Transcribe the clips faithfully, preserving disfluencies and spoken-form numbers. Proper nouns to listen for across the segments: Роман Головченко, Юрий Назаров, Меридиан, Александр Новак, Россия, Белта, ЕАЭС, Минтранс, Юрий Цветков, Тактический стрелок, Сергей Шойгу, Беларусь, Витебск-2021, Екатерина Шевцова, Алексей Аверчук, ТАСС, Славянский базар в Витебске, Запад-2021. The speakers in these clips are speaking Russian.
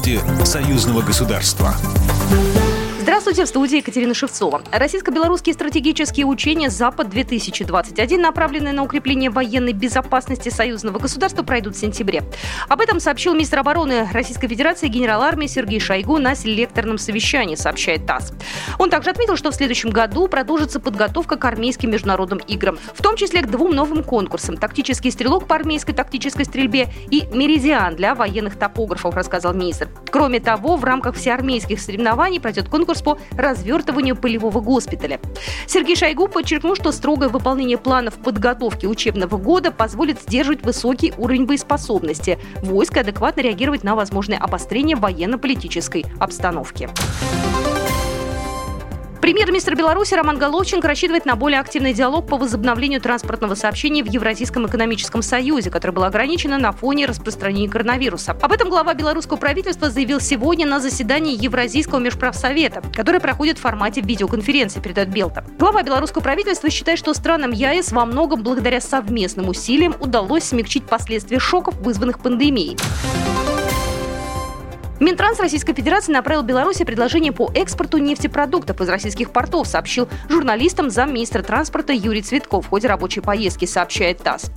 власти союзного государства. Здравствуйте, в студии Екатерина Шевцова. Российско-белорусские стратегические учения «Запад-две тысячи двадцать один», направленные на укрепление военной безопасности союзного государства, пройдут в сентябре. Об этом сообщил министр обороны Российской Федерации генерал армии Сергей Шойгу на селекторном совещании, сообщает ТАСС. Он также отметил, что в следующем году продолжится подготовка к армейским международным играм, в том числе к двум новым конкурсам: «Тактический стрелок» по армейской тактической стрельбе и «Меридиан» для военных топографов, рассказал министр. Кроме того, в рамках всеармейских соревнований пройдет конкурс по развертыванию полевого госпиталя. Сергей Шойгу подчеркнул, что строгое выполнение планов подготовки учебного года позволит сдерживать высокий уровень боеспособности войск и адекватно реагировать на возможные обострения военно-политической обстановки. Премьер-министр Беларуси Роман Головченко рассчитывает на более активный диалог по возобновлению транспортного сообщения в Евразийском экономическом союзе, который был ограничен на фоне распространения коронавируса. Об этом глава белорусского правительства заявил сегодня на заседании Евразийского межправсовета, которое проходит в формате видеоконференции, передает Белта. Глава белорусского правительства считает, что странам ЕАЭС во многом благодаря совместным усилиям удалось смягчить последствия шоков, вызванных пандемией. Минтранс Российской Федерации направил Беларуси предложение по экспорту нефтепродуктов из российских портов, сообщил журналистам замминистра транспорта Юрий Цветков в ходе рабочей поездки, сообщает ТАСС.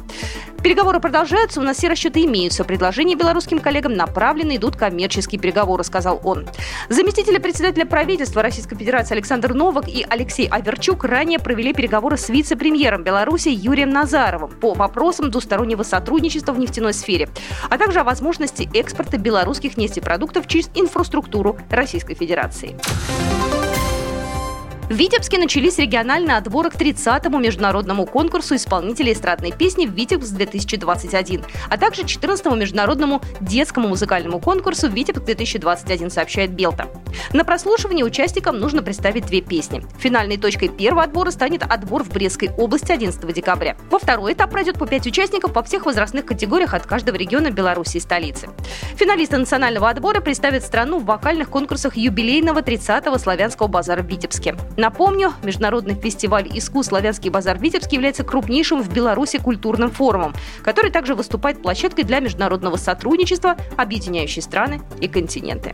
Переговоры продолжаются, у нас все расчеты имеются. Предложения белорусским коллегам направлены, идут коммерческие переговоры, сказал он. Заместители председателя правительства Российской Федерации Александр Новак и Алексей Аверчук ранее провели переговоры с вице-премьером Беларуси Юрием Назаровым по вопросам двустороннего сотрудничества в нефтяной сфере, а также о возможности экспорта белорусских нефтепродуктов через инфраструктуру Российской Федерации. В Витебске начались региональные отборы к тридцатому международному конкурсу исполнителей эстрадной песни «Витебск-две тысячи двадцать один», а также четырнадцатому международному детскому музыкальному конкурсу «Витебск-две тысячи двадцать один», сообщает Белта. На прослушивание участникам нужно представить две песни. Финальной точкой первого отбора станет отбор в Брестской области одиннадцатого декабря. Во второй этап пройдет по пять участников во всех возрастных категориях от каждого региона Беларуси и столицы. Финалисты национального отбора представят страну в вокальных конкурсах юбилейного тридцатого Славянского базара в Витебске. Напомню, международный фестиваль искусств «Славянский базар в Витебске» является крупнейшим в Беларуси культурным форумом, который также выступает площадкой для международного сотрудничества, объединяющей страны и континенты.